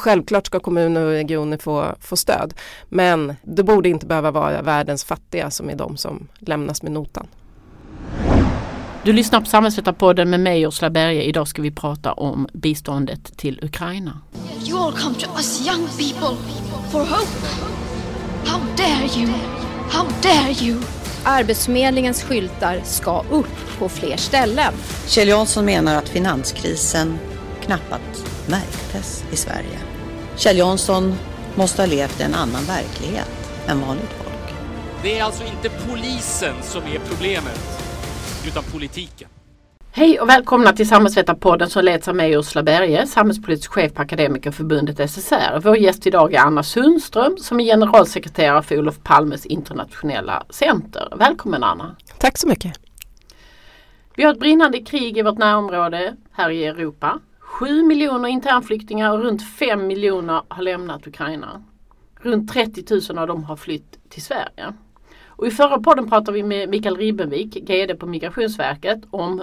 Självklart ska kommuner och regioner få stöd, men det borde inte behöva vara världens fattiga som är de som lämnas med notan. Du lyssnar på Samhällsvetarpodden med mig, Ursula Berge. Idag ska vi prata om biståndet till Ukraina. You all come to us young people for hope. How dare you? How dare you? Arbetsförmedlingens skyltar ska upp på fler ställen. Kjell Jansson menar att finanskrisen knappt märktes i Sverige. Kjell Jansson måste ha levt i en annan verklighet än vanligt folk. Det är alltså inte polisen som är problemet, utan politiken. Hej och välkomna till Samhällsvetarpodden som leds av mig, Ursula Berge, samhällspolitisk chef på Akademikerförbundet SSR. Vår gäst idag är Anna Sundström som är generalsekreterare för Olof Palmes internationella center. Välkommen Anna. Tack så mycket. Vi har ett brinnande krig i vårt närområde här i Europa. 7 miljoner internflyktingar och runt 5 miljoner har lämnat Ukraina. Runt 30 000 av dem har flytt till Sverige. Och i förra podden pratade vi med Mikael Ribbenvik, GD på Migrationsverket, om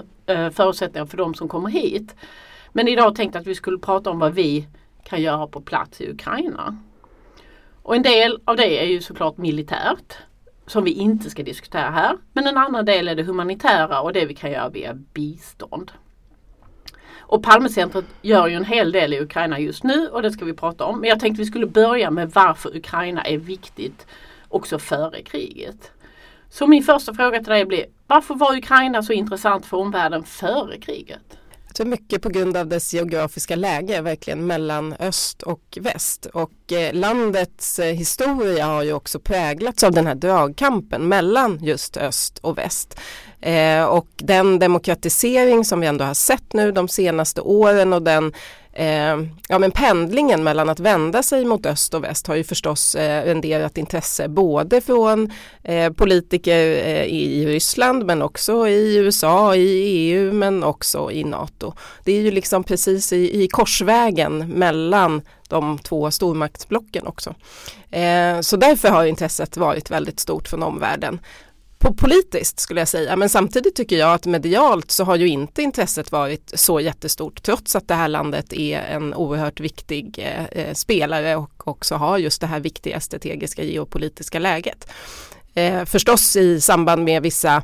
förutsättningar för de som kommer hit. Men idag tänkte jag att vi skulle prata om vad vi kan göra på plats i Ukraina. Och en del av det är ju såklart militärt, som vi inte ska diskutera här. Men en annan del är det humanitära och det vi kan göra via bistånd. Och Palmecentret gör ju en hel del i Ukraina just nu och det ska vi prata om. Men jag tänkte vi skulle börja med varför Ukraina är viktigt också före kriget. Så min första fråga till dig blir, varför var Ukraina så intressant för omvärlden före kriget? Jag tror mycket på grund av dess geografiska läge verkligen mellan öst och väst. Och landets historia har ju också präglats av den här dragkampen mellan just öst och väst. Och den demokratisering som vi ändå har sett nu de senaste åren och den men pendlingen mellan att vända sig mot öst och väst har ju förstås renderat intresse både från politiker i Ryssland men också i USA, i EU men också i NATO. Det är ju liksom precis i korsvägen mellan de två stormaktsblocken också. Så därför har intresset varit väldigt stort från omvärlden. Politiskt skulle jag säga, men samtidigt tycker jag att medialt så har ju inte intresset varit så jättestort trots att det här landet är en oerhört viktig spelare och också har just det här viktiga strategiska geopolitiska läget. Förstås i samband med vissa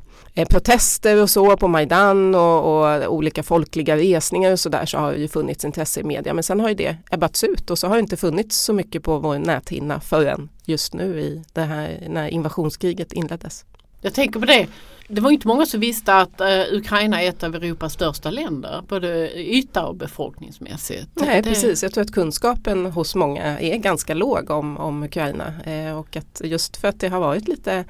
protester och så på Majdan och olika folkliga resningar och sådär så har det ju funnits intresse i media, men sen har ju det ebbats ut och så har det inte funnits så mycket på vår näthinna förrän just nu i det här när invasionskriget inleddes. Jag tänker på det. Det var inte många som visste att Ukraina är ett av Europas största länder, både yta och befolkningsmässigt. Nej, precis. Jag tror att kunskapen hos många är ganska låg om Ukraina. Och att just för att det har varit lite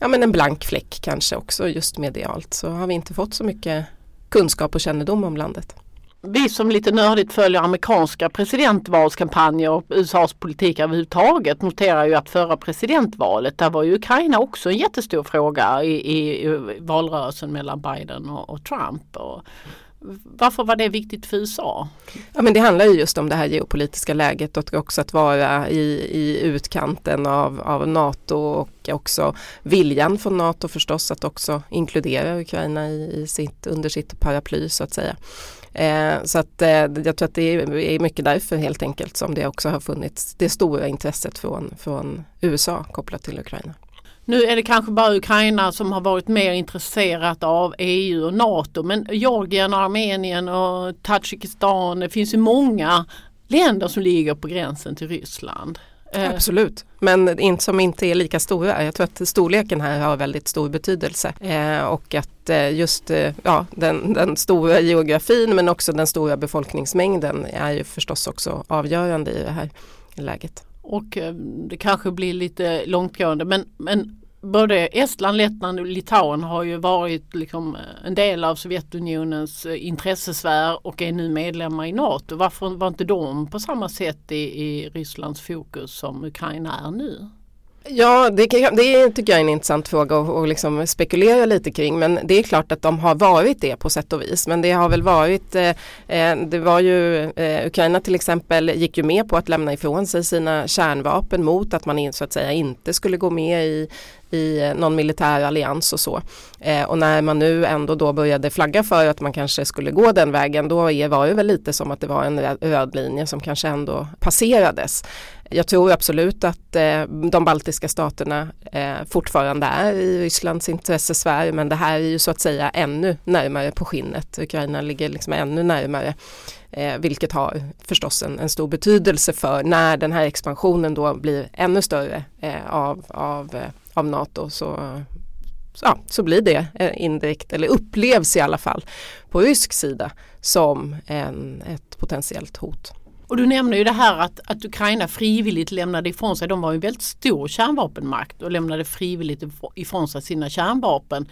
en blank fläck kanske också just medialt så har vi inte fått så mycket kunskap och kännedom om landet. Vi som lite nördigt följer amerikanska presidentvalskampanjer och USAs politik överhuvudtaget noterar ju att förra presidentvalet, där var ju Ukraina också en jättestor fråga i valrörelsen mellan Biden och Trump. Varför var det viktigt för USA? Ja, men det handlar ju just om det här geopolitiska läget och också att vara i utkanten av NATO och också viljan från NATO förstås att också inkludera Ukraina under sitt paraply så att säga. Så att jag tror att det är mycket därför helt enkelt som det också har funnits det stora intresset från USA kopplat till Ukraina. Nu är det kanske bara Ukraina som har varit mer intresserat av EU och NATO, men Georgien, Armenien och Tadzjikistan, det finns ju många länder som ligger på gränsen till Ryssland. Absolut, men som inte är lika stora. Jag tror att storleken här har väldigt stor betydelse och att just den stora geografin men också den stora befolkningsmängden är ju förstås också avgörande i det här läget. Och det kanske blir lite långtgående men både Estland, Lettland och Litauen har ju varit liksom en del av Sovjetunionens intressesfär och är nu medlemmar i NATO. Varför var inte de på samma sätt i Rysslands fokus som Ukraina är nu? Ja, det tycker jag är en intressant fråga och liksom spekulera lite kring, men det är klart att de har varit det på sätt och vis, men det har väl varit Ukraina till exempel gick ju med på att lämna ifrån sig sina kärnvapen mot att man så att säga inte skulle gå med i i någon militär allians och så. Och när man nu ändå då började flagga för att man kanske skulle gå den vägen, då var det väl lite som att det var en röd linje som kanske ändå passerades. Jag tror absolut att de baltiska staterna fortfarande är i Rysslands intressesfär, men det här är ju så att säga ännu närmare på skinnet. Ukraina ligger liksom ännu närmare, vilket har förstås en stor betydelse för när den här expansionen då blir ännu större av NATO, så blir det indirekt, eller upplevs i alla fall på rysk sida, som ett potentiellt hot. Och du nämner ju det här att Ukraina frivilligt lämnade ifrån sig, de var ju en väldigt stor kärnvapenmakt och lämnade frivilligt ifrån sig sina kärnvapen.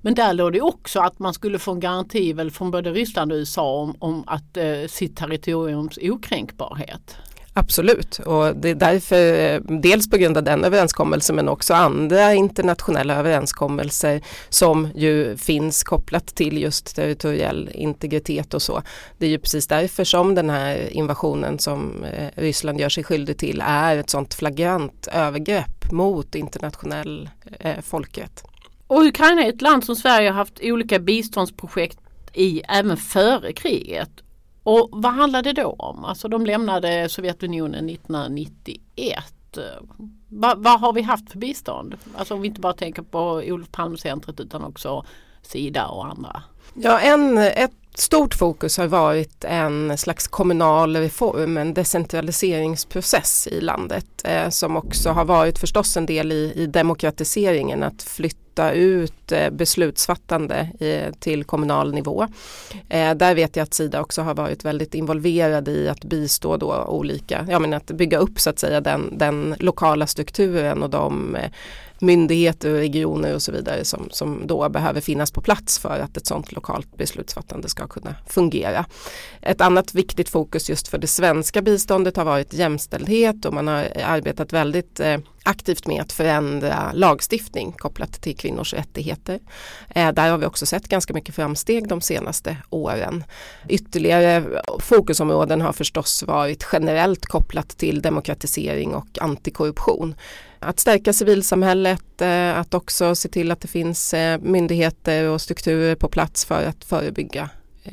Men där låg det också att man skulle få en garanti väl från både Ryssland och USA om att sitt territoriums okränkbarhet. Absolut, och det är därför, dels på grund av den överenskommelsen men också andra internationella överenskommelser som ju finns kopplat till just territoriell integritet och så. Det är ju precis därför som den här invasionen som Ryssland gör sig skyldig till är ett sånt flagrant övergrepp mot internationell folkrätt. Och Ukraina är ett land som Sverige har haft olika biståndsprojekt i även före kriget. Och vad handlade det då om? Alltså de lämnade Sovjetunionen 1991. Vad har vi haft för bistånd? Alltså om vi inte bara tänker på Olof Palmecentret utan också Sida och andra. Ja, ett stort fokus har varit en slags kommunal reform, en decentraliseringsprocess i landet som också har varit förstås en del i demokratiseringen, att flytta ut beslutsfattande till kommunal nivå. Där vet jag att Sida också har varit väldigt involverad i att bistå då olika, jag menar att bygga upp så att säga den lokala strukturen och de myndigheter och regioner och så vidare som då behöver finnas på plats för att ett sådant lokalt beslutsfattande ska kunna fungera. Ett annat viktigt fokus just för det svenska biståndet har varit jämställdhet, och man har arbetat väldigt aktivt med att förändra lagstiftning kopplat till kvinnors rättigheter. Där har vi också sett ganska mycket framsteg de senaste åren. Ytterligare fokusområden har förstås varit generellt kopplat till demokratisering och antikorruption. Att stärka civilsamhället, att också se till att det finns myndigheter och strukturer på plats för att förebygga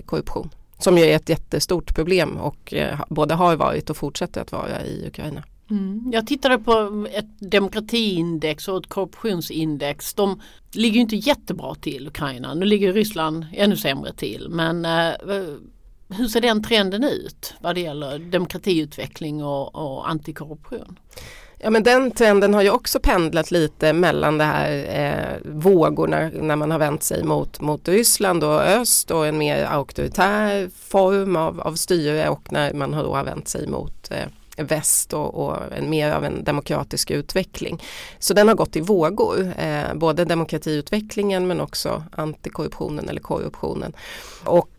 korruption. Som ju är ett jättestort problem och både har varit och fortsätter att vara i Ukraina. Mm. Jag tittade på ett demokratiindex och ett korruptionsindex. De ligger ju inte jättebra till Ukraina. Nu ligger Ryssland ännu sämre till. Men hur ser den trenden ut vad det gäller demokratiutveckling och antikorruption? Ja, men den trenden har ju också pendlat lite mellan de här vågorna när man har vänt sig mot Ryssland och öst och en mer auktoritär form av styre, och när man har vänt sig mot väst och mer av en demokratisk utveckling. Så den har gått i vågor, både demokratiutvecklingen men också antikorruptionen eller korruptionen. Och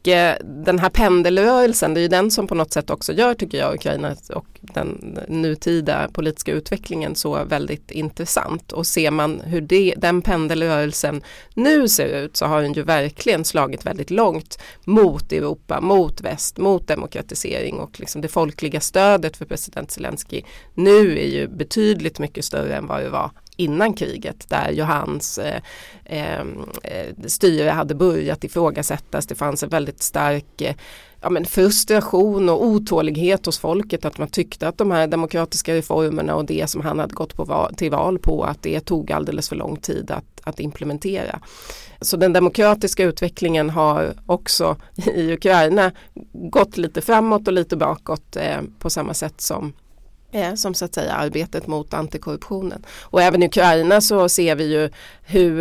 den här pendelrörelsen, det är ju den som på något sätt också gör, tycker jag, Ukraina och den nutida politiska utvecklingen så väldigt intressant. Och ser man hur den pendelrörelsen nu ser ut, så har den ju verkligen slagit väldigt långt mot Europa, mot väst, mot demokratisering, och liksom det folkliga stödet för president Zelensky nu är ju betydligt mycket större än vad det var innan kriget, där Johans styre hade börjat ifrågasättas. Det fanns en väldigt stark frustration och otålighet hos folket, att man tyckte att de här demokratiska reformerna och det som han hade gått till val på, att det tog alldeles för lång tid att implementera. Så den demokratiska utvecklingen har också i Ukraina gått lite framåt och lite bakåt på samma sätt som så att säga arbetet mot antikorruptionen. Och även i Ukraina så ser vi ju hur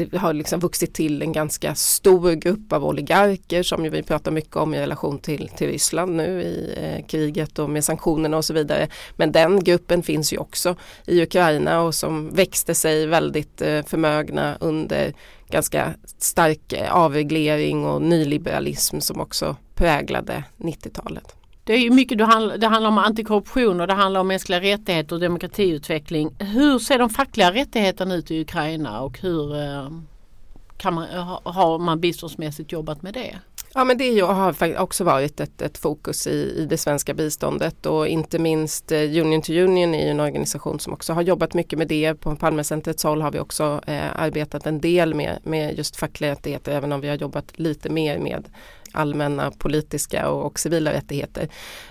det har liksom vuxit till en ganska stor grupp av oligarker, som ju vi pratar mycket om i relation till Ryssland nu i kriget och med sanktionerna och så vidare. Men den gruppen finns ju också i Ukraina, och som växte sig väldigt förmögna under ganska stark avreglering och nyliberalism som också präglade 90-talet. Det är ju mycket, det handlar om antikorruption och det handlar om mänskliga rättigheter och demokratiutveckling. Hur ser de fackliga rättigheterna ut i Ukraina, och hur har man biståndsmässigt jobbat med det? Ja, men det har också varit ett fokus i det svenska biståndet, och inte minst Union to Union är ju en organisation som också har jobbat mycket med det. På Palmecentrets håll har vi också arbetat en del med just fackliga rättigheter, även om vi har jobbat lite mer med allmänna politiska och civila rättigheter.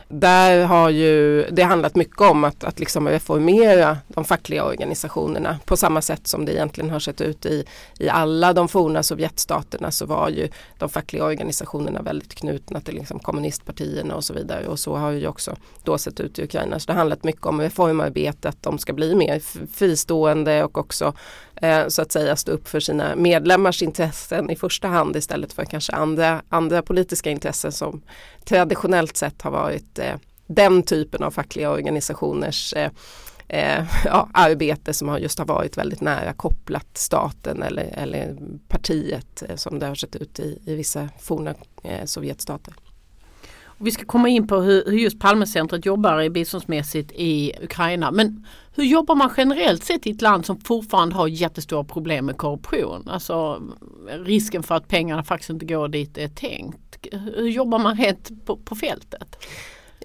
Där har ju det handlat mycket om att liksom reformera de fackliga organisationerna på samma sätt som det egentligen har sett ut i alla de forna sovjetstaterna, så var ju de fackliga organisationerna väldigt knutna till liksom kommunistpartierna och så vidare, och så har ju också då sett ut i Ukraina. Så det har handlat mycket om reformarbetet, att de ska bli mer fristående och också så att säga stå upp för sina medlemmars intressen i första hand istället för kanske andra politiska intressen som traditionellt sett har varit den typen av fackliga organisationers arbete som har varit väldigt nära kopplat staten eller partiet som det har sett ut i vissa forna sovjetstater. Vi ska komma in på hur just Palmecentret jobbar biståndsmässigt i Ukraina. Men hur jobbar man generellt sett i ett land som fortfarande har jättestora problem med korruption? Alltså risken för att pengarna faktiskt inte går dit är tänkt. Hur jobbar man helt på fältet?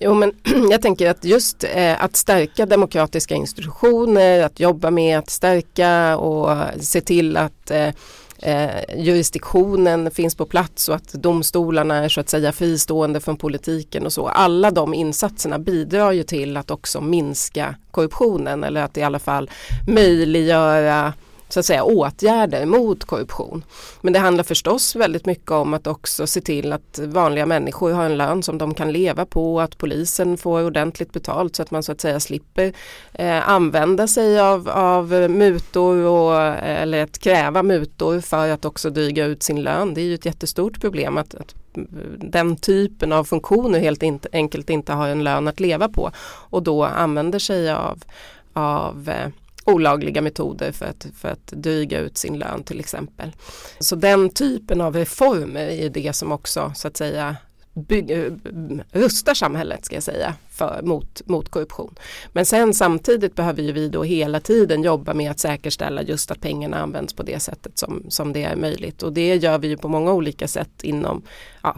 Jo, men jag tänker att just att stärka demokratiska institutioner, att jobba med att stärka och se till att jurisdiktionen finns på plats och att domstolarna är så att säga fristående från politiken och så. Alla de insatserna bidrar ju till att också minska korruptionen, eller att i alla fall möjliggöra så att säga åtgärder mot korruption. Men det handlar förstås väldigt mycket om att också se till att vanliga människor har en lön som de kan leva på, att polisen får ordentligt betalt så att man så att säga slipper använda sig av mutor eller att kräva mutor för att också dryga ut sin lön. Det är ju ett jättestort problem att den typen av funktioner helt enkelt inte har en lön att leva på, och då använder sig av olagliga metoder för att dryga ut sin lön till exempel. Så den typen av reformer är det som också så att säga rustar samhället, ska jag säga, mot korruption. Men sen samtidigt behöver ju vi då hela tiden jobba med att säkerställa just att pengarna används på det sättet som det är möjligt. Och det gör vi ju på många olika sätt inom,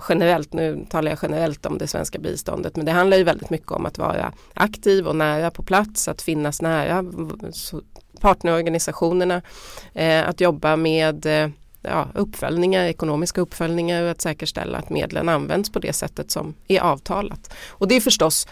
generellt, nu talar jag generellt om det svenska biståndet, men det handlar ju väldigt mycket om att vara aktiv och nära på plats, att finnas nära partnerorganisationerna, att jobba med uppföljningar, ekonomiska uppföljningar, och att säkerställa att medlen används på det sättet som är avtalat. Och det är förstås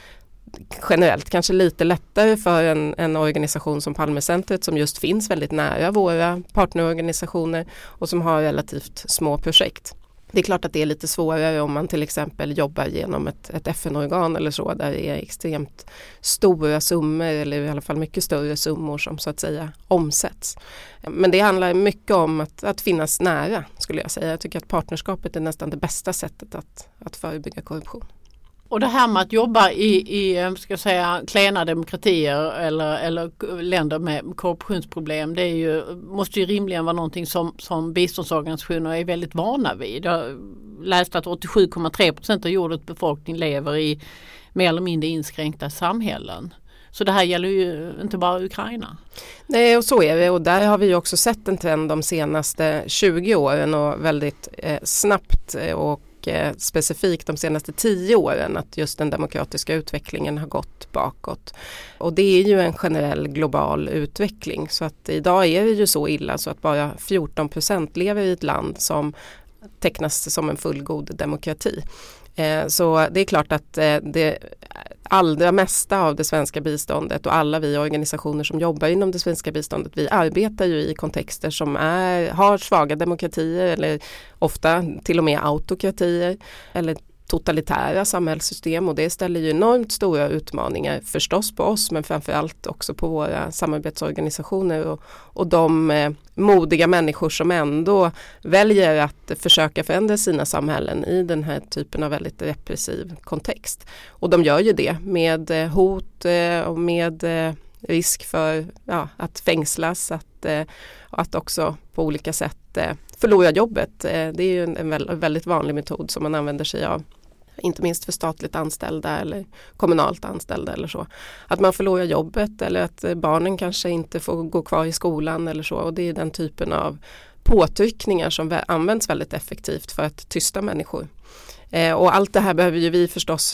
generellt kanske lite lättare för en organisation som Palmecentret, som just finns väldigt nära våra partnerorganisationer och som har relativt små projekt. Det är klart att det är lite svårare om man till exempel jobbar genom ett FN-organ eller så, där det är extremt stora summor, eller i alla fall mycket större summor som så att säga omsätts. Men det handlar mycket om att finnas nära, skulle jag säga. Jag tycker att partnerskapet är nästan det bästa sättet att förebygga korruption. Och det här med att jobba i ska jag säga, klena demokratier eller länder med korruptionsproblem, det är ju, måste ju rimligen vara någonting som biståndsorganisationer är väldigt vana vid. Jag läste att 87,3% av jordens befolkning lever i mer eller mindre inskränkta samhällen. Så det här gäller ju inte bara Ukraina. Nej, och så är det. Och där har vi också sett en trend de senaste 20 åren, och väldigt snabbt och specifikt de senaste 10 åren, att just den demokratiska utvecklingen har gått bakåt. Och det är ju en generell global utveckling, så att idag är det ju så illa så att bara 14% lever i ett land som tecknas som en fullgod demokrati. Så det är klart att det allra mesta av det svenska biståndet, och alla vi organisationer som jobbar inom det svenska biståndet, vi arbetar ju i kontexter som har svaga demokratier, eller ofta till och med autokratier eller totalitära samhällssystem, och det ställer ju enormt stora utmaningar förstås på oss, men framförallt också på våra samarbetsorganisationer och de modiga människor som ändå väljer att försöka förändra sina samhällen i den här typen av väldigt repressiv kontext. Och de gör ju det med hot och med risk för att fängslas, att också på olika sätt förlora jobbet. Det är ju en väldigt vanlig metod som man använder sig av, inte minst för statligt anställda eller kommunalt anställda eller så. Att man förlorar jobbet, eller att barnen kanske inte får gå kvar i skolan eller så. Och det är den typen av påtryckningar som används väldigt effektivt för att tysta människor. Och allt det här behöver ju vi förstås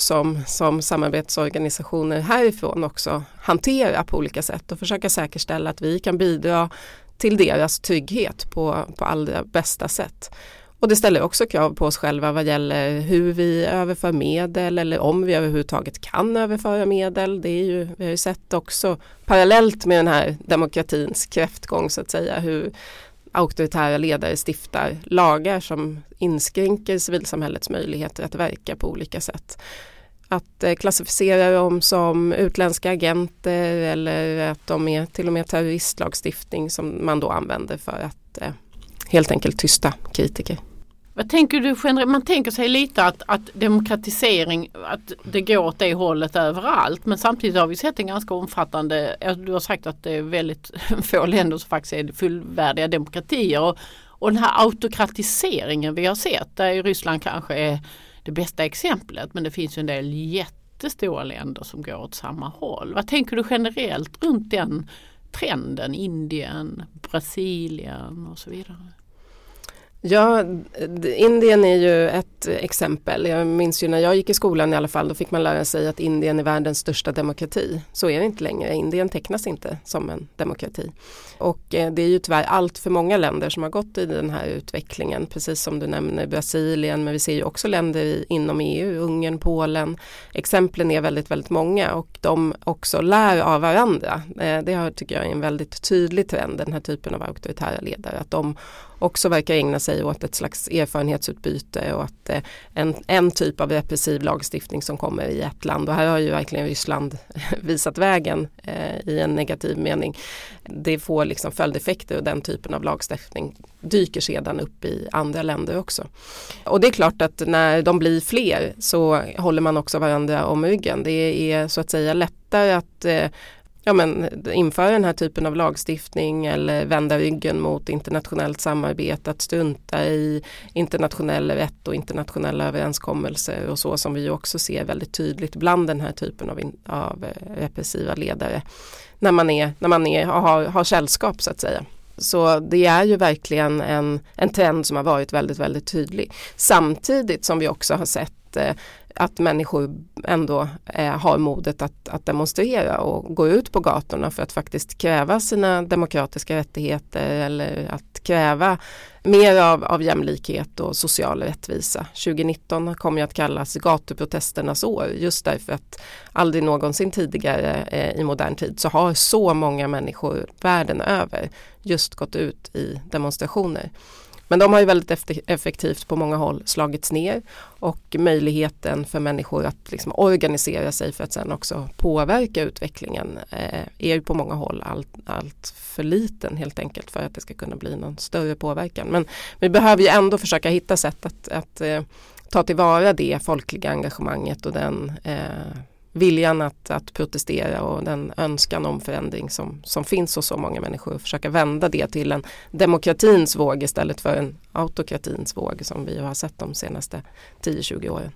som samarbetsorganisationer härifrån också hantera på olika sätt och försöka säkerställa att vi kan bidra till deras trygghet på allra bästa sätt. Och det ställer också krav på oss själva vad gäller hur vi överför medel eller om vi överhuvudtaget kan överföra medel. Det är ju, vi har ju sett också parallellt med den här demokratins kräftgång så att säga hur auktoritära ledare stiftar lagar som inskränker civilsamhällets möjligheter att verka på olika sätt. Att klassificera dem som utländska agenter eller att de är till och med terroristlagstiftning som man då använder för att helt enkelt tysta kritiker. Vad tänker du generellt? Man tänker sig lite att demokratisering, att det går åt det hållet överallt. Men samtidigt har vi sett en ganska omfattande, du har sagt att det är väldigt få länder som faktiskt är fullvärdiga demokratier. Och den här autokratiseringen vi har sett, där i Ryssland kanske är det bästa exemplet. Men det finns ju en del jättestora länder som går åt samma håll. Vad tänker du generellt runt den trenden? Indien, Brasilien och så vidare. Ja, Indien är ju ett exempel. Jag minns ju när jag gick i skolan i alla fall, då fick man lära sig att Indien är världens största demokrati. Så är det inte längre. Indien tecknas inte som en demokrati. Och det är ju tyvärr allt för många länder som har gått i den här utvecklingen. Precis som du nämner Brasilien, men vi ser ju också länder inom EU, Ungern, Polen. Exemplen är väldigt, väldigt många och de också lär av varandra. Det tycker jag är en väldigt tydlig trend, den här typen av auktoritära ledare. Att de också verkar ägna sig åt ett slags erfarenhetsutbyte och att en typ av repressiv lagstiftning som kommer i ett land. Och här har ju verkligen Ryssland visat vägen i en negativ mening. Det får liksom följdeffekter och den typen av lagstiftning dyker sedan upp i andra länder också. Och det är klart att när de blir fler så håller man också varandra om ryggen. Det är så att säga lättare att införa den här typen av lagstiftning eller vända ryggen mot internationellt samarbete, att strunta i internationell rätt och internationella överenskommelser och så som vi också ser väldigt tydligt bland den här typen av repressiva ledare när man har sällskap så att säga. Så det är ju verkligen en trend som har varit väldigt, väldigt tydlig. Samtidigt som vi också har sett att människor ändå har modet att demonstrera och gå ut på gatorna för att faktiskt kräva sina demokratiska rättigheter eller att kräva mer av jämlikhet och social rättvisa. 2019 kommer ju att kallas gatuprotesternas år just därför att aldrig någonsin tidigare i modern tid så har så många människor världen över just gått ut i demonstrationer. Men de har ju väldigt effektivt på många håll slagits ner och möjligheten för människor att liksom organisera sig för att sen också påverka utvecklingen är ju på många håll allt för liten helt enkelt för att det ska kunna bli någon större påverkan. Men vi behöver ju ändå försöka hitta sätt att ta tillvara det folkliga engagemanget och den viljan att protestera och den önskan om förändring som finns hos så många människor och försöka vända det till en demokratins våg istället för en autokratins våg som vi har sett de senaste 10-20 åren.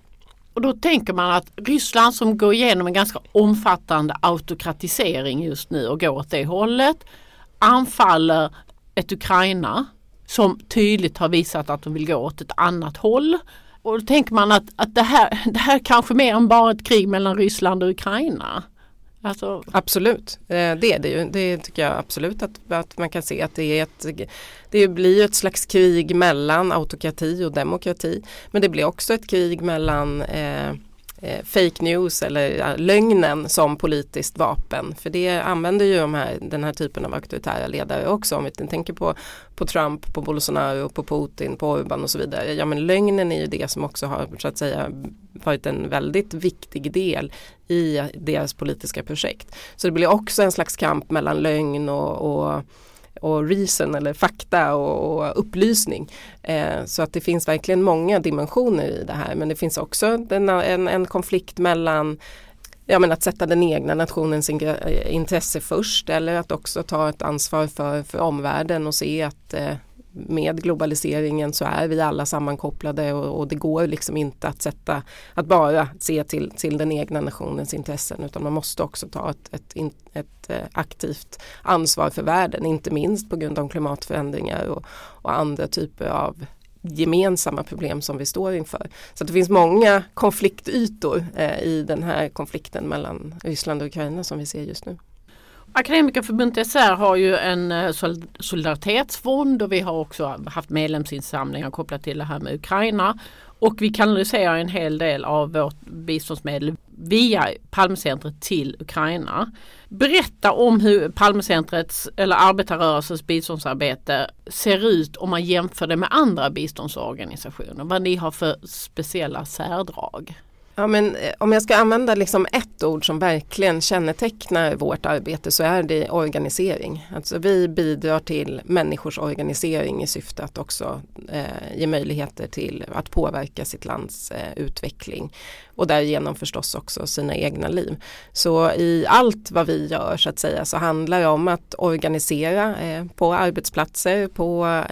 Och då tänker man att Ryssland som går igenom en ganska omfattande autokratisering just nu och går åt det hållet anfaller ett Ukraina som tydligt har visat att de vill gå åt ett annat håll. Och då tänker man att det här kanske mer än bara ett krig mellan Ryssland och Ukraina. Alltså. Absolut, det är det ju. Det tycker jag absolut att man kan se att det blir ett slags krig mellan autokrati och demokrati. Men det blir också ett krig mellan fake news eller lögnen som politiskt vapen. För det använder ju den här typen av auktoritära ledare också. Om vi tänker på Trump, på Bolsonaro, på Putin, på Orbán och så vidare. Ja, men lögnen är ju det som också har så att säga varit en väldigt viktig del i deras politiska projekt. Så det blir också en slags kamp mellan lögn och reason eller fakta och upplysning. Så att det finns verkligen många dimensioner i det här. Men det finns också en konflikt mellan att sätta den egna nationens intresse först eller att också ta ett ansvar för omvärlden och se att med globaliseringen så är vi alla sammankopplade och det går liksom inte att sätta, att bara se till den egna nationens intressen, utan man måste också ta ett aktivt ansvar för världen, inte minst på grund av klimatförändringar och andra typer av gemensamma problem som vi står inför. Så att det finns många konfliktytor i den här konflikten mellan Ryssland och Ukraina som vi ser just nu. Akademikerförbundet SSR har ju en solidaritetsfond och vi har också haft medlemsinsamlingar kopplat till det här med Ukraina. Och vi kanaliserar en hel del av vårt biståndsmedel via Palmecentret till Ukraina. Berätta om hur Palmecentrets eller arbetarrörelsens biståndsarbete ser ut om man jämför det med andra biståndsorganisationer. Vad ni har för speciella särdrag. Ja, men om jag ska använda liksom ett ord som verkligen kännetecknar vårt arbete så är det organisering. Alltså vi bidrar till människors organisering i syfte att också ge möjligheter till att påverka sitt lands utveckling och därigenom förstås också sina egna liv. Så i allt vad vi gör så att säga så handlar det om att organisera på arbetsplatser, på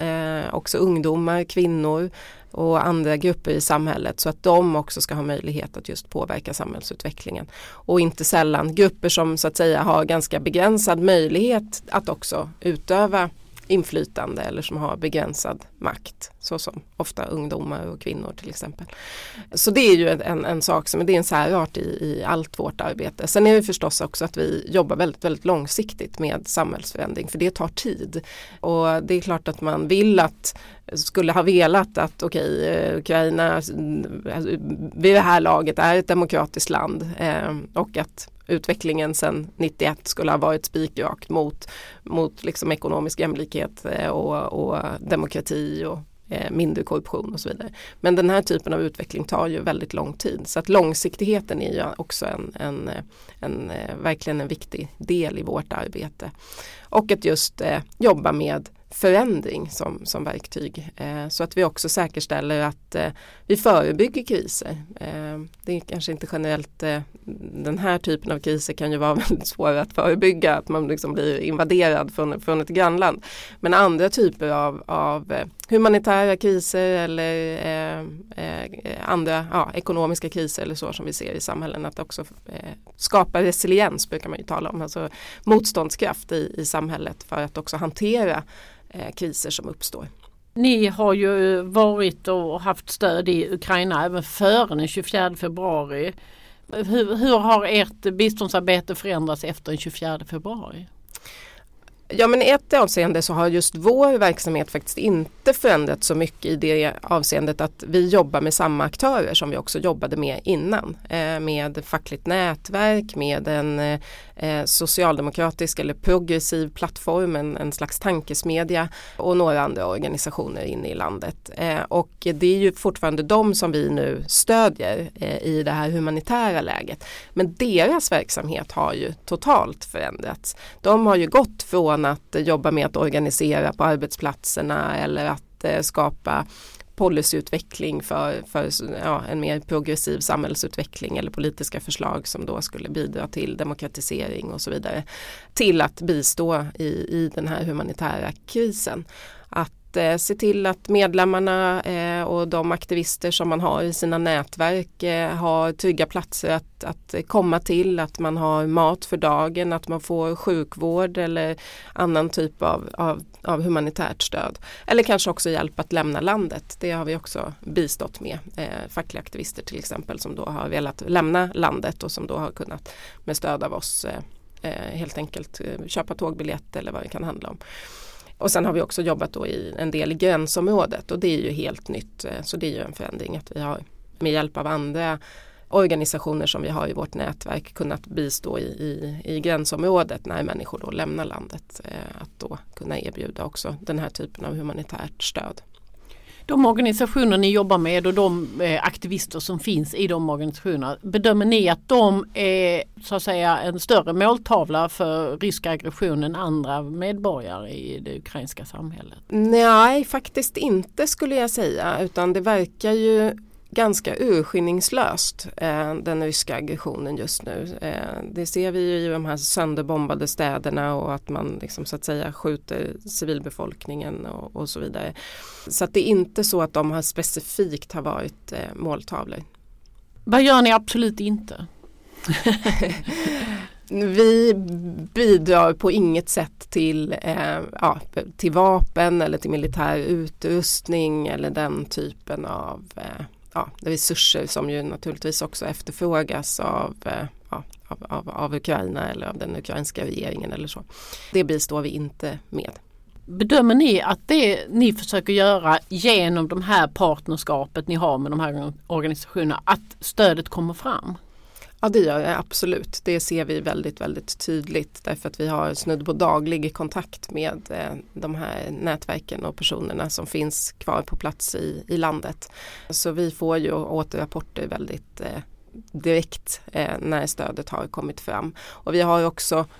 också ungdomar, kvinnor och andra grupper i samhället så att de också ska ha möjlighet att just påverka samhällsutvecklingen. Och inte sällan grupper som så att säga har ganska begränsad möjlighet att också utöva inflytande eller som har begränsad makt, såsom ofta ungdomar och kvinnor till exempel. Så det är ju en sak som det är en särart i allt vårt arbete. Sen är det förstås också att vi jobbar väldigt, väldigt långsiktigt med samhällsförändring, för det tar tid. Och det är klart att man vill att skulle ha velat att Ukraina vid det här laget är ett demokratiskt land och att utvecklingen sedan 91 skulle ha varit spikrakt mot liksom ekonomisk jämlikhet och demokrati och mindre korruption och så vidare. Men den här typen av utveckling tar ju väldigt lång tid. Så att långsiktigheten är ju också verkligen en viktig del i vårt arbete. Och att just jobba med förändring som verktyg. Så att vi också säkerställer att vi förebygger kriser. Det är kanske inte generellt, den här typen av kriser kan ju vara väldigt svåra att förebygga, att man liksom blir invaderad från ett grannland. Men andra typer av humanitära kriser eller andra ekonomiska kriser eller så som vi ser i samhällen, att också skapa resiliens brukar man ju tala om, alltså motståndskraft i samhället för att också hantera kriser som uppstår. Ni har ju varit och haft stöd i Ukraina även före den 24 februari. Hur har ert biståndsarbete förändrats efter den 24 februari? Ja, men i ett avseende så har just vår verksamhet faktiskt inte förändrats så mycket i det avseendet att vi jobbar med samma aktörer som vi också jobbade med innan. Med fackligt nätverk, med en socialdemokratisk eller progressiv plattform, en slags tankesmedja och några andra organisationer inne i landet. Och det är ju fortfarande de som vi nu stödjer i det här humanitära läget. Men deras verksamhet har ju totalt förändrats. De har ju gått från att jobba med att organisera på arbetsplatserna eller att skapa policyutveckling för en mer progressiv samhällsutveckling eller politiska förslag som då skulle bidra till demokratisering och så vidare, till att bistå i den här humanitära krisen. Att se till att medlemmarna och de aktivister som man har i sina nätverk har trygga platser att komma till, att man har mat för dagen, att man får sjukvård eller annan typ av humanitärt stöd. Eller kanske också hjälp att lämna landet. Det har vi också bistått med. Fackliga aktivister till exempel som då har velat lämna landet och som då har kunnat med stöd av oss helt enkelt köpa tågbiljett eller vad det kan handla om. Och sen har vi också jobbat då i en del i gränsområdet och det är ju helt nytt. Så det är ju en förändring att vi har med hjälp av andra organisationer som vi har i vårt nätverk kunnat bistå i gränsområdet när människor då lämnar landet. Att då kunna erbjuda också den här typen av humanitärt stöd. De organisationer ni jobbar med och de aktivister som finns i de organisationerna, bedömer ni att de är så att säga en större måltavla för rysk aggression än andra medborgare i det ukrainska samhället? Nej, faktiskt inte skulle jag säga, utan det verkar ju ganska urskillningslöst den ryska aggressionen just nu. Det ser vi ju i de här sönderbombade städerna och att man liksom, så att säga, skjuter civilbefolkningen och så vidare. Så att det är inte så att de har specifikt har varit måltavlor. Vad gör ni absolut inte? Vi bidrar på inget sätt till vapen eller till militär utrustning eller den typen av resurser som ju naturligtvis också efterfrågas av Ukraina eller av den ukrainska regeringen eller så. Det bistår vi inte med. Bedömer ni att det ni försöker göra genom de här partnerskapet ni har med de här organisationerna, att stödet kommer fram? Ja, det gör jag absolut. Det ser vi väldigt, väldigt tydligt därför att vi har snudd på daglig kontakt med de här nätverken och personerna som finns kvar på plats i landet. Så vi får ju återrapporter väldigt direkt när stödet har kommit fram. Och vi har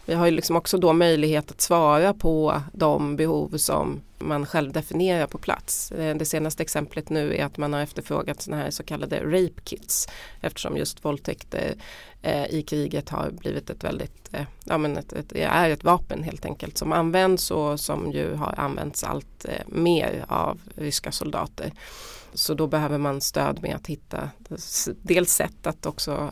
ju liksom också då möjlighet att svara på de behov som man själv definierar på plats. Det senaste exemplet nu är att man har efterfrågat såna här så kallade rape kits eftersom just våldtäkter i kriget har blivit ett väldigt, är ett vapen helt enkelt som används och som ju har använts allt mer av ryska soldater. Så då behöver man stöd med att hitta dels sätt att också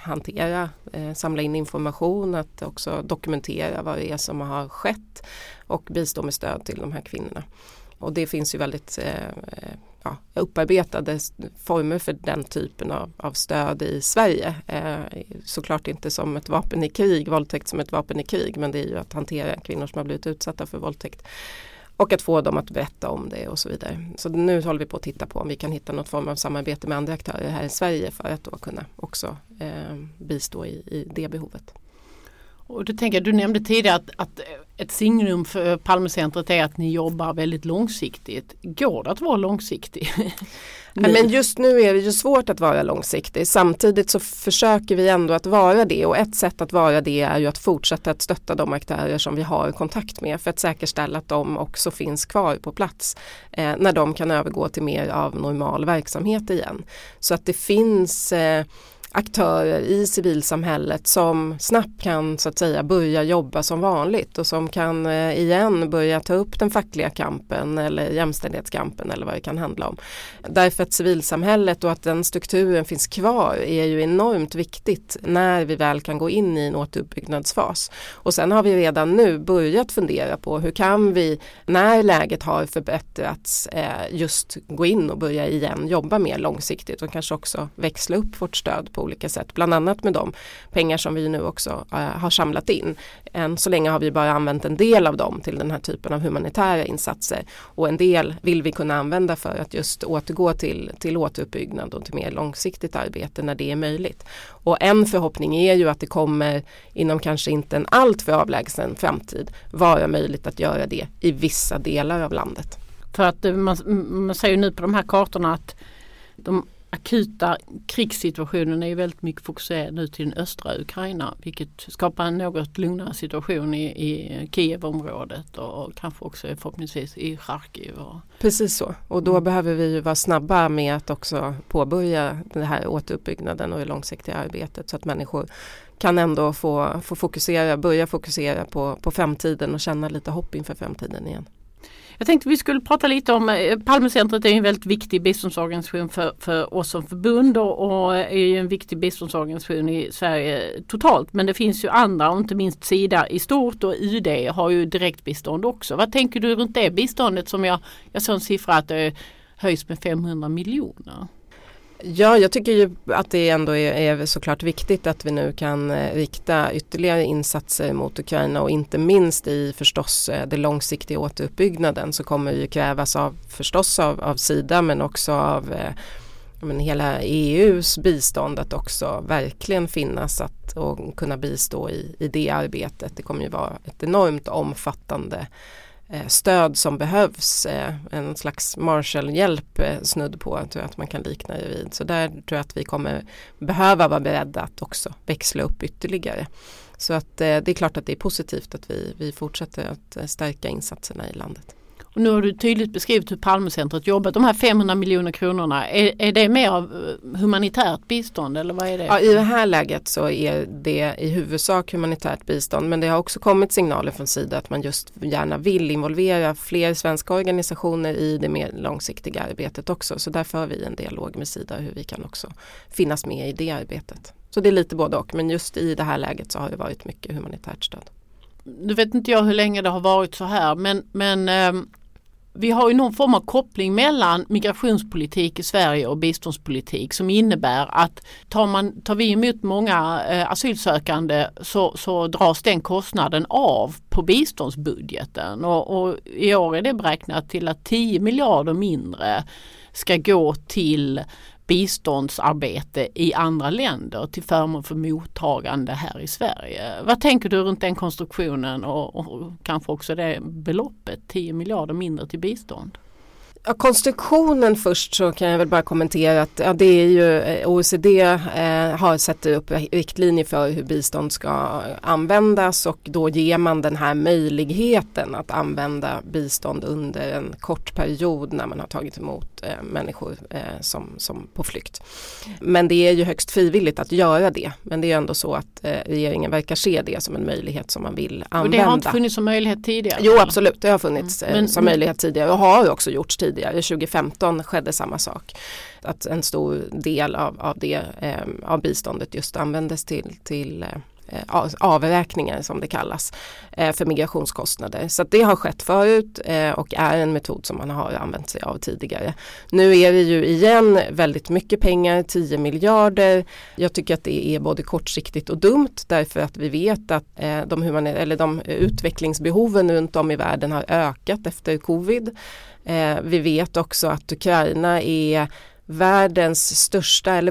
hantera, samla in information, att också dokumentera vad det är som har skett och bistå med stöd till de här kvinnorna. Och det finns ju väldigt upparbetade former för den typen av stöd i Sverige. Såklart inte som ett vapen i krig, våldtäkt som ett vapen i krig, men det är ju att hantera kvinnor som har blivit utsatta för våldtäkt. Och att få dem att berätta om det och så vidare. Så nu håller vi på att titta på om vi kan hitta något form av samarbete med andra aktörer här i Sverige för att då kunna också bistå i det behovet. Och du nämnde tidigare att ett signum för Palmecentret är att ni jobbar väldigt långsiktigt. Går det att vara långsiktig? Men just nu är det ju svårt att vara långsiktig. Samtidigt så försöker vi ändå att vara det. Och ett sätt att vara det är ju att fortsätta att stötta de aktörer som vi har kontakt med. För att säkerställa att de också finns kvar på plats. När de kan övergå till mer av normal verksamhet igen. Så att det finns aktörer i civilsamhället som snabbt kan så att säga börja jobba som vanligt och som kan igen börja ta upp den fackliga kampen eller jämställdhetskampen eller vad det kan handla om. Därför att civilsamhället och att den strukturen finns kvar är ju enormt viktigt när vi väl kan gå in i en återuppbyggnadsfas. Och sen har vi redan nu börjat fundera på hur kan vi när läget har förbättrats just gå in och börja igen jobba mer långsiktigt och kanske också växla upp vårt stöd på olika sätt, bland annat med de pengar som vi nu också har samlat in. Än så länge har vi bara använt en del av dem till den här typen av humanitära insatser och en del vill vi kunna använda för att just återgå till återuppbyggnad och till mer långsiktigt arbete när det är möjligt. Och en förhoppning är ju att det kommer inom kanske inte en alltför avlägsen framtid vara möjligt att göra det i vissa delar av landet. För att man ser ju nu på de här kartorna att de akuta krigssituationen är ju väldigt mycket fokuserad nu till den östra Ukraina, vilket skapar en något lugnare situation i Kiev-området och kanske också förhoppningsvis i Charkiv. Precis så, och då behöver vi ju vara snabba med att också påbörja den här återuppbyggnaden och det långsiktiga arbetet så att människor kan ändå få börja fokusera på framtiden och känna lite hopp inför framtiden igen. Jag tänkte vi skulle prata lite om Palmecentret är en väldigt viktig biståndsorganisation för oss som förbund och är ju en viktig biståndsorganisation i Sverige totalt. Men det finns ju andra och inte minst Sida i stort och UD har ju direktbistånd också. Vad tänker du runt det biståndet som jag såg en siffra att det höjs med 500 miljoner? Ja, jag tycker ju att det ändå är såklart viktigt att vi nu kan rikta ytterligare insatser mot Ukraina och inte minst i förstås det långsiktiga återuppbyggnaden så kommer det ju krävas av Sida men också av hela EUs bistånd att också verkligen finnas och kunna bistå i det arbetet. Det kommer ju vara ett enormt omfattande stöd som behövs, en slags Marshallhjälp snudd på tror jag att man kan likna det vid. Så där tror jag att vi kommer behöva vara beredda att också växla upp ytterligare. Så att det är klart att det är positivt att vi fortsätter att stärka insatserna i landet. Och nu har du tydligt beskrivit hur Palmecentret jobbar. De här 500 miljoner kronorna, är det mer av humanitärt bistånd eller vad är det? Ja, i det här läget så är det i huvudsak humanitärt bistånd, men det har också kommit signaler från Sida att man just gärna vill involvera fler svenska organisationer i det mer långsiktiga arbetet också. Så därför har vi en dialog med Sida hur vi kan också finnas med i det arbetet. Så det är lite både och, men just i det här läget så har det varit mycket humanitärt stöd. Nu vet inte jag hur länge det har varit så här, men vi har ju någon form av koppling mellan migrationspolitik i Sverige och biståndspolitik som innebär att tar vi emot många asylsökande så dras den kostnaden av på biståndsbudgeten. Och i år är det beräknat till att 10 miljarder mindre ska gå till biståndsarbete i andra länder till förmån för mottagande här i Sverige. Vad tänker du runt den konstruktionen och kanske också det beloppet, 10 miljarder mindre till bistånd? Ja, konstruktionen först så kan jag väl bara kommentera att det är ju OECD har satt upp riktlinjer för hur bistånd ska användas och då ger man den här möjligheten att använda bistånd under en kort period när man har tagit emot människor som på flykt. Men det är ju högst frivilligt att göra det, men det är ändå så att regeringen verkar se det som en möjlighet som man vill använda. Och det har inte funnits som möjlighet tidigare? Jo, absolut, det har funnits som möjlighet tidigare och har också gjorts tidigare. 2015 skedde samma sak. Att en stor del av biståndet just användes till avräkningar som det kallas för migrationskostnader. Så att det har skett förut och är en metod som man har använt sig av tidigare. Nu är det ju igen väldigt mycket pengar, 10 miljarder. Jag tycker att det är både kortsiktigt och dumt därför att vi vet att de utvecklingsbehoven runt om i världen har ökat efter covid. Vi vet också att Ukraina är världens största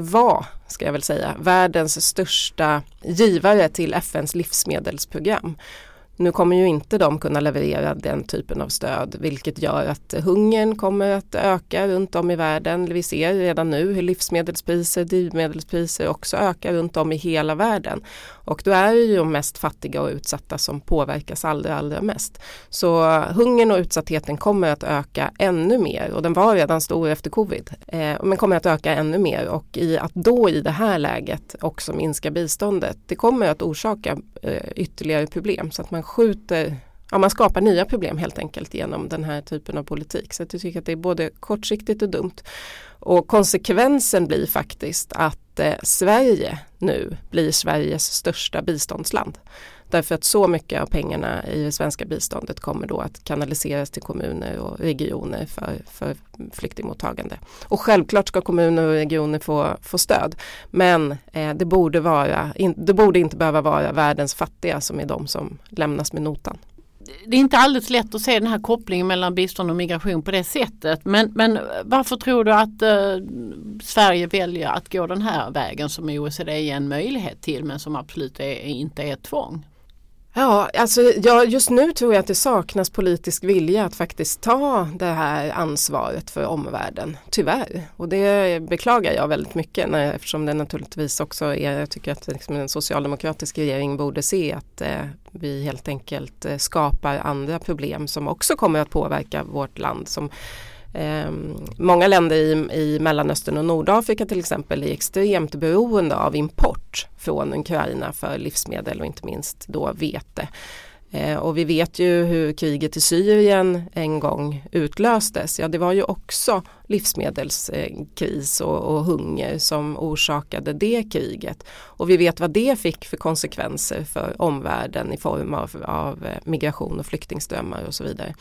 givare till FN:s livsmedelsprogram. Nu kommer ju inte de kunna leverera den typen av stöd, vilket gör att hungern kommer att öka runt om i världen. Vi ser redan nu hur livsmedelspriser, drivmedelspriser också ökar runt om i hela världen. Och då är det ju de mest fattiga och utsatta som påverkas allra mest. Så hungern och utsattheten kommer att öka ännu mer och den var redan stor efter covid. Men kommer att öka ännu mer och i det här läget också minska biståndet, det kommer att orsaka ytterligare problem så att man skapar nya problem helt enkelt genom den här typen av politik. Så jag tycker att det är både kortsiktigt och dumt. Och konsekvensen blir faktiskt att Sverige nu blir Sveriges största biståndsland. Därför att så mycket av pengarna i det svenska biståndet kommer då att kanaliseras till kommuner och regioner för flyktingmottagande. Och självklart ska kommuner och regioner få stöd. Men det borde inte behöva vara världens fattiga som är de som lämnas med notan. Det är inte alldeles lätt att se den här kopplingen mellan bistånd och migration på det sättet. Men varför tror du att Sverige väljer att gå den här vägen som OECD är en möjlighet till men som absolut inte är ett tvång? Ja, alltså just nu tror jag att det saknas politisk vilja att faktiskt ta det här ansvaret för omvärlden, tyvärr. Och det beklagar jag väldigt mycket eftersom det naturligtvis också är, jag tycker att liksom en socialdemokratisk regering borde se att vi helt enkelt skapar andra problem som också kommer att påverka vårt land som många länder i Mellanöstern och Nordafrika till exempel är extremt beroende av import från Ukraina för livsmedel och inte minst då vete. Och vi vet ju hur kriget i Syrien en gång utlöstes. Ja, det var ju också livsmedelskris och hunger som orsakade det kriget. Och vi vet vad det fick för konsekvenser för omvärlden i form av migration och flyktingströmmar och så vidare.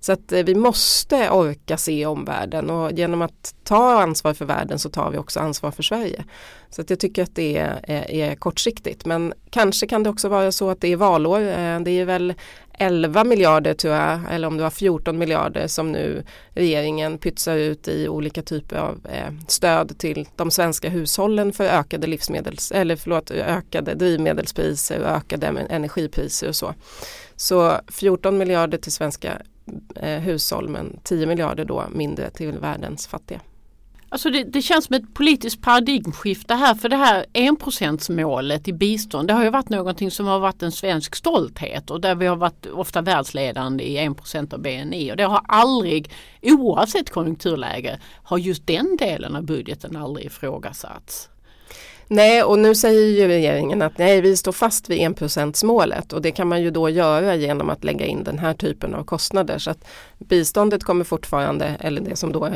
Så att vi måste orka se omvärlden och genom att ta ansvar för världen så tar vi också ansvar för Sverige. Så att jag tycker att det är kortsiktigt. Men kanske kan det också vara så att det är valår. Det är väl 11 miljarder tror jag, eller om det var 14 miljarder som nu regeringen pytsar ut i olika typer av stöd till de svenska hushållen för ökade ökade drivmedelspriser och ökade energipriser och så. Så 14 miljarder till svenska hushåll men 10 miljarder då mindre till världens fattiga. Alltså det känns som ett politiskt paradigmskifte här, för det här 1%-målet i bistånd, det har ju varit någonting som har varit en svensk stolthet och där vi har varit ofta världsledande i 1% av BNI, och det har aldrig, oavsett konjunkturläge, har just den delen av budgeten aldrig ifrågasatts. Nej, och nu säger ju regeringen att nej, vi står fast vid 1%-målet, och det kan man ju då göra genom att lägga in den här typen av kostnader, så att biståndet kommer fortfarande, eller det som då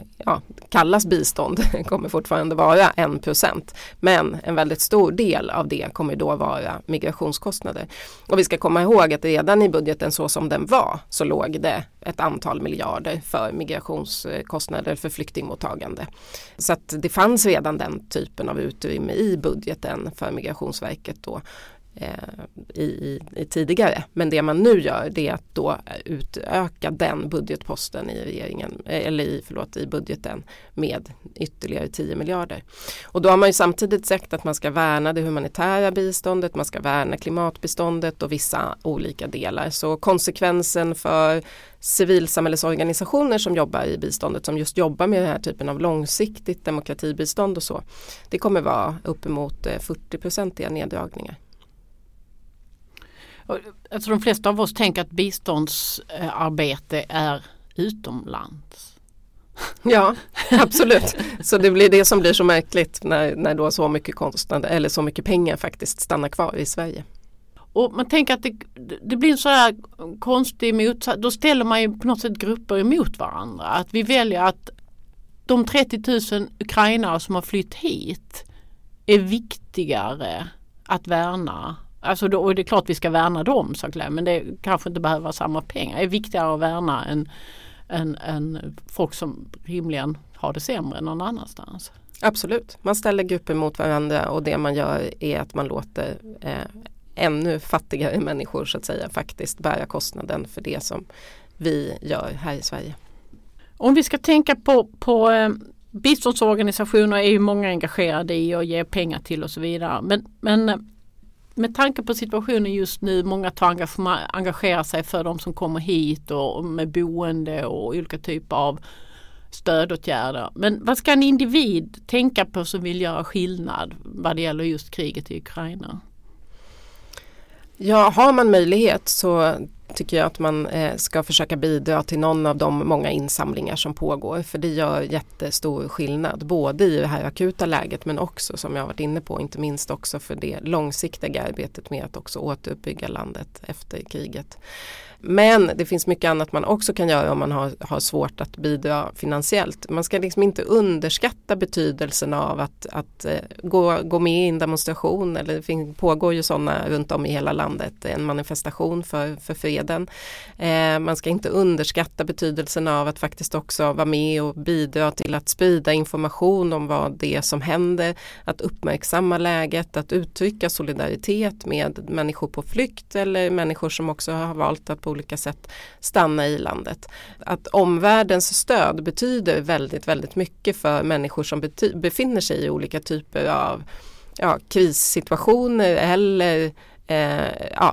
kallas bistånd, kommer fortfarande vara 1%, men en väldigt stor del av det kommer då vara migrationskostnader. Och vi ska komma ihåg att redan i budgeten så som den var så låg det ett antal miljarder för migrationskostnader för flyktingmottagande. Så att det fanns redan den typen av utrymme i budgeten för Migrationsverket då, i tidigare. Men det man nu gör, det är att då utöka den budgetposten i regeringen, eller i budgeten med ytterligare 10 miljarder. Och då har man ju samtidigt sagt att man ska värna det humanitära biståndet, man ska värna klimatbiståndet och vissa olika delar. Så konsekvensen för civilsamhällesorganisationer som jobbar i biståndet, som just jobbar med den här typen av långsiktigt demokratibistånd och så, det kommer vara uppemot 40-procentiga neddragningar. Alltså de flesta av oss tänker att biståndsarbete är utomlands. Ja, absolut. Så det blir det som blir så märkligt när då så mycket kostnader eller så mycket pengar faktiskt stannar kvar i Sverige. Och man tänker att det blir en så här konstig motsats. Då ställer man ju på något sätt grupper emot varandra. Att vi väljer att de 30 000 ukrainare som har flytt hit är viktigare att värna. Alltså då, och det är klart vi ska värna dem, men det kanske inte behöver samma pengar. Det är viktigare att värna än folk som rimligen har det sämre än någon annanstans. Absolut. Man ställer grupper mot varandra, och det man gör är att man låter ännu fattigare människor så att säga faktiskt bära kostnaden för det som vi gör här i Sverige. Om vi ska tänka på biståndsorganisationer är ju många engagerade i och ger pengar till och så vidare. Men med tanke på situationen just nu, många engagerar sig för de som kommer hit och med boende och olika typer av stödåtgärder. Men vad ska en individ tänka på som vill göra skillnad vad det gäller just kriget i Ukraina? Ja, har man möjlighet så tycker jag att man ska försöka bidra till någon av de många insamlingar som pågår, för det gör jättestor skillnad både i det här akuta läget, men också som jag varit inne på, inte minst också för det långsiktiga arbetet med att också återuppbygga landet efter kriget. Men det finns mycket annat man också kan göra om man har svårt att bidra finansiellt. Man ska liksom inte underskatta betydelsen av att gå med i en demonstration, eller det pågår ju sådana runt om i hela landet, en manifestation för freden. Man ska inte underskatta betydelsen av att faktiskt också vara med och bidra till att sprida information om vad det är som händer, att uppmärksamma läget, att uttrycka solidaritet med människor på flykt eller människor som också har valt att på olika sätt stanna i landet. Att omvärldens stöd betyder väldigt, väldigt mycket för människor som befinner sig i olika typer av krissituationer eller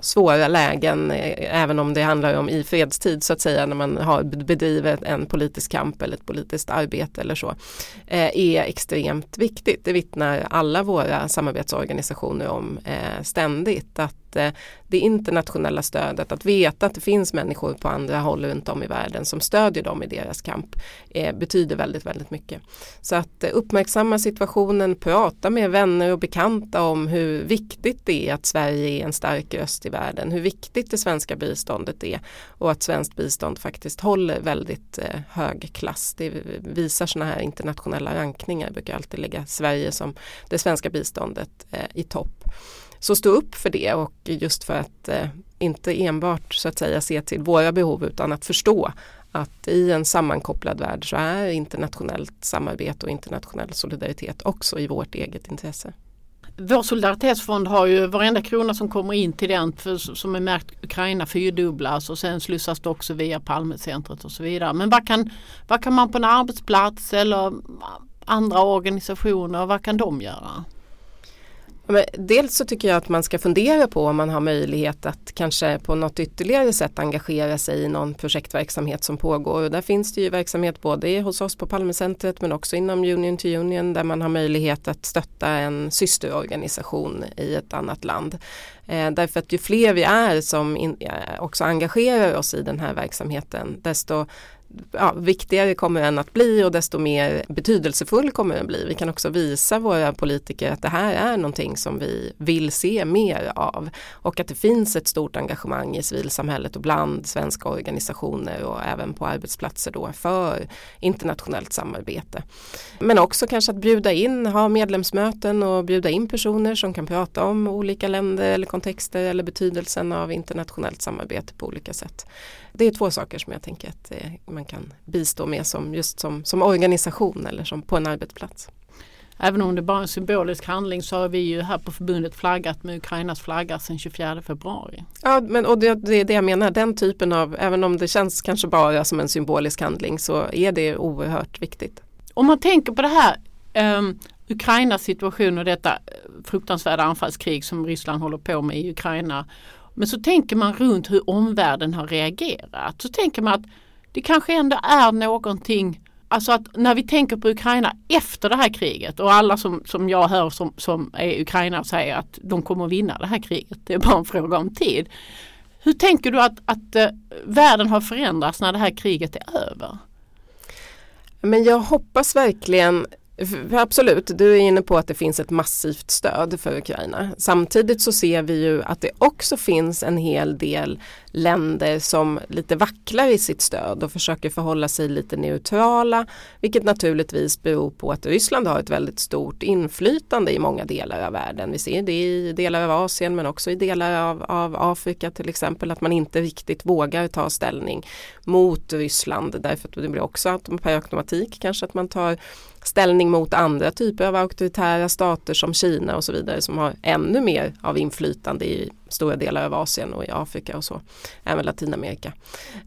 svåra lägen, även om det handlar om i fredstid så att säga, när man har bedrivit en politisk kamp eller ett politiskt arbete eller så, är extremt viktigt. Det vittnar alla våra samarbetsorganisationer om ständigt, att det internationella stödet, att veta att det finns människor på andra håll runt om i världen som stödjer dem i deras kamp, betyder väldigt, väldigt mycket. Så att uppmärksamma situationen, prata med vänner och bekanta om hur viktigt det är att Sverige är en stark röst i världen, hur viktigt det svenska biståndet är, och att svenskt bistånd faktiskt håller väldigt hög klass. Det visar sådana här internationella rankningar, det brukar alltid lägga Sverige som det svenska biståndet i topp. Så stå upp för det, och just för att inte enbart så att säga se till våra behov, utan att förstå att i en sammankopplad värld så är internationellt samarbete och internationell solidaritet också i vårt eget intresse. Vår solidaritetsfond har ju varenda krona som kommer in till den som är märkt Ukraina fyrdubblas, och sen slussas det också via Palmecentret och så vidare. Men vad kan man på en arbetsplats eller andra organisationer, vad kan de göra? Dels så tycker jag att man ska fundera på om man har möjlighet att kanske på något ytterligare sätt engagera sig i någon projektverksamhet som pågår. Och där finns det ju verksamhet både hos oss på Palmecentret men också inom Union to Union där man har möjlighet att stötta en systerorganisation i ett annat land. Därför att ju fler vi är som också engagerar oss i den här verksamheten desto viktigare kommer den att bli och desto mer betydelsefull kommer den bli. Vi kan också visa våra politiker att det här är någonting som vi vill se mer av och att det finns ett stort engagemang i civilsamhället och bland svenska organisationer och även på arbetsplatser då för internationellt samarbete. Men också kanske att bjuda in, ha medlemsmöten och bjuda in personer som kan prata om olika länder eller kontexter eller betydelsen av internationellt samarbete på olika sätt. Det är två saker som jag tänker att man kan bistå med som organisation eller som på en arbetsplats. Även om det bara är en symbolisk handling så har vi ju här på förbundet flaggat med Ukrainas flagga sedan 24 februari. Ja, men, och det är det jag menar. Den typen av, även om det känns kanske bara som en symbolisk handling så är det oerhört viktigt. Om man tänker på det här, Ukrainas situation och detta fruktansvärda anfallskrig som Ryssland håller på med i Ukraina. Men så tänker man runt hur omvärlden har reagerat. Så tänker man att det kanske ändå är någonting, alltså att när vi tänker på Ukraina efter det här kriget och alla som jag hör som är Ukraina säger att de kommer att vinna det här kriget, det är bara en fråga om tid. Hur tänker du att världen har förändrats när det här kriget är över? Men jag hoppas verkligen. Absolut, du är inne på att det finns ett massivt stöd för Ukraina. Samtidigt så ser vi ju att det också finns en hel del länder som lite vacklar i sitt stöd och försöker förhålla sig lite neutrala, vilket naturligtvis beror på att Ryssland har ett väldigt stort inflytande i många delar av världen. Vi ser det i delar av Asien men också i delar av Afrika till exempel, att man inte riktigt vågar ta ställning mot Ryssland därför att det blir också att per automatik kanske att man tar ställning mot andra typer av auktoritära stater som Kina och så vidare som har ännu mer av inflytande i stora delar av Asien och i Afrika och så, även Latinamerika.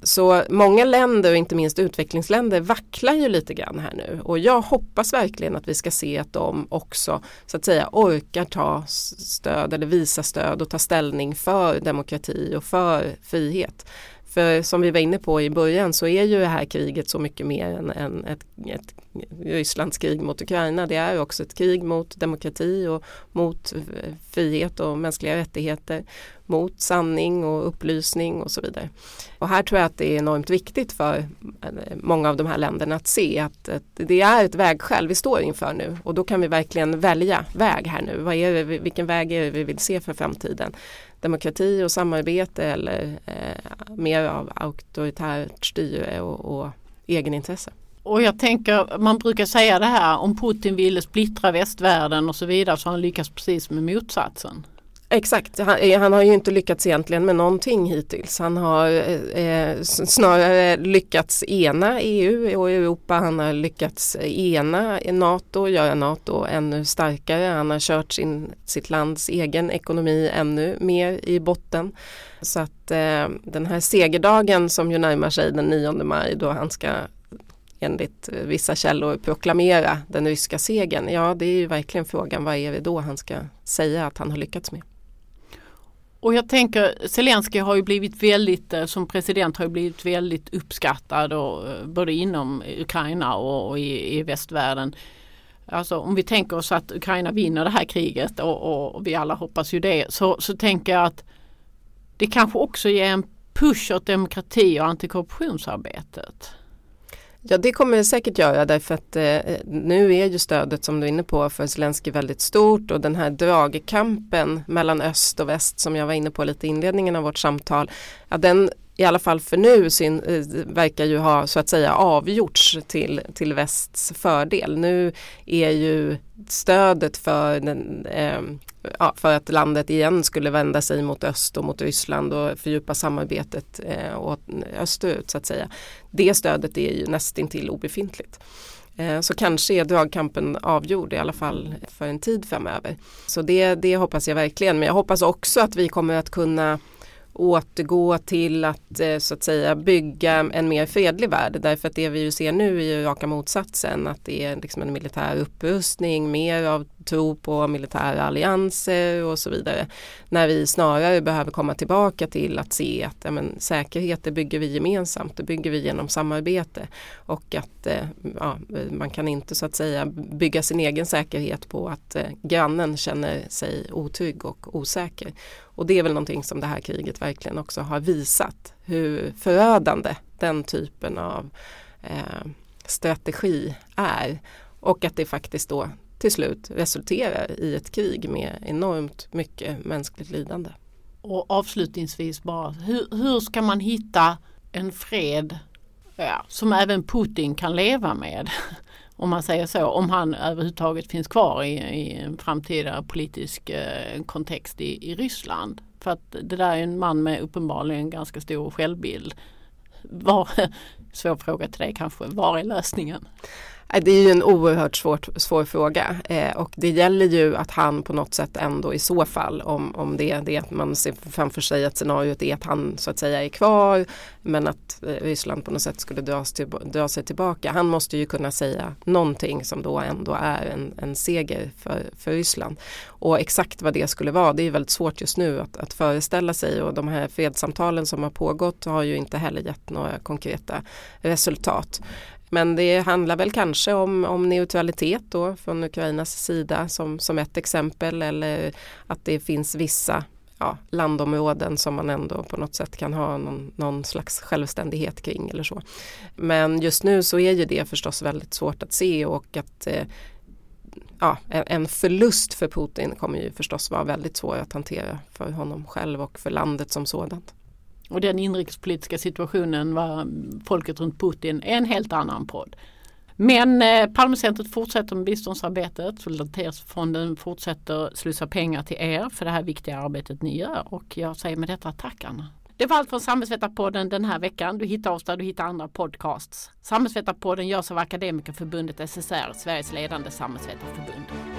Så många länder och inte minst utvecklingsländer vacklar ju lite grann här nu och jag hoppas verkligen att vi ska se att de också så att säga orkar ta stöd eller visa stöd och ta ställning för demokrati och för frihet. För som vi var inne på i början så är ju det här kriget så mycket mer än ett Rysslands krig mot Ukraina. Det är också ett krig mot demokrati och mot frihet och mänskliga rättigheter, mot sanning och upplysning och så vidare. Och här tror jag att det är enormt viktigt för många av de här länderna att se att det är ett vägskäl vi står inför nu. Och då kan vi verkligen välja väg här nu. Vad är det, vilken väg är det vi vill se för framtiden? Demokrati och samarbete eller mer av auktoritärt styre och egenintresse. Och jag tänker, man brukar säga det här, om Putin ville splittra västvärlden och så vidare så har han lyckats precis med motsatsen. Exakt, han har ju inte lyckats egentligen med någonting hittills. Han har snarare lyckats ena EU och Europa, han har lyckats ena NATO, göra NATO ännu starkare. Han har kört sitt lands egen ekonomi ännu mer i botten. Så att den här segerdagen som ju närmar sig den 9 maj då han ska enligt vissa källor proklamera den ryska segern. Ja, det är ju verkligen frågan, vad är det då han ska säga att han har lyckats med? Och jag tänker, Zelensky har ju blivit väldigt, som president har ju blivit väldigt uppskattad och, både inom Ukraina och i västvärlden. Alltså om vi tänker oss att Ukraina vinner det här kriget och vi alla hoppas ju det, så tänker jag att det kanske också ger en push åt demokrati och antikorruptionsarbetet. Ja, det kommer det säkert göra därför att nu är ju stödet som du är inne på för Zelensky väldigt stort och den här dragkampen mellan öst och väst som jag var inne på lite i inledningen av vårt samtal, ja, den i alla fall för nu verkar ju ha så att säga avgjorts till västs fördel. Nu är ju stödet för att landet igen skulle vända sig mot öst och mot Ryssland och fördjupa samarbetet österut så att säga. Det stödet är ju nästintill obefintligt. Så kanske är dragkampen avgjord i alla fall för en tid framöver. Så det hoppas jag verkligen. Men jag hoppas också att vi kommer att kunna återgå till att så att säga bygga en mer fredlig värld därför att det vi ju ser nu är ju raka motsatsen, att det är liksom en militär upprustning, mer av tro på militära allianser och så vidare. När vi snarare behöver komma tillbaka till att se att säkerhet det bygger vi gemensamt, det bygger vi genom samarbete. Och att man kan inte så att säga bygga sin egen säkerhet på att grannen känner sig otrygg och osäker. Och det är väl någonting som det här kriget verkligen också har visat. Hur förödande den typen av strategi är. Och att det faktiskt då till slut resulterar i ett krig med enormt mycket mänskligt lidande. Och avslutningsvis bara, hur ska man hitta en fred som även Putin kan leva med? Om man säger så, om han överhuvudtaget finns kvar i en framtida politisk kontext i Ryssland. För att det där är en man med uppenbarligen ganska stor självbild. Svår fråga till dig kanske, var är lösningen? Det är ju en oerhört svår fråga och det gäller ju att han på något sätt ändå i så fall, om det är att man ser framför sig att scenariot är att han så att säga är kvar men att Ryssland på något sätt skulle dra sig tillbaka. Han måste ju kunna säga någonting som då ändå är en seger för Ryssland. Och exakt vad det skulle vara, det är väldigt svårt just nu att föreställa sig, och de här fredssamtalen som har pågått har ju inte heller gett några konkreta resultat. Men det handlar väl kanske om neutralitet då från Ukrainas sida som ett exempel, eller att det finns vissa landområden som man ändå på något sätt kan ha någon slags självständighet kring eller så. Men just nu så är ju det förstås väldigt svårt att se, och att en förlust för Putin kommer ju förstås vara väldigt svår att hantera för honom själv och för landet som sådant. Och den inrikespolitiska situationen var folket runt Putin är en helt annan podd. Men Palmecentret fortsätter med biståndsarbetet. Solidaritetsfonden fortsätter slussa pengar till er för det här viktiga arbetet ni gör. Och jag säger med detta tack, Anna. Det var allt från Samhällsvetarpodden den här veckan. Du hittar oss där du hittar andra podcasts. Samhällsvetarpodden görs av Akademikerförbundet SSR, Sveriges ledande samhällsvetarförbund.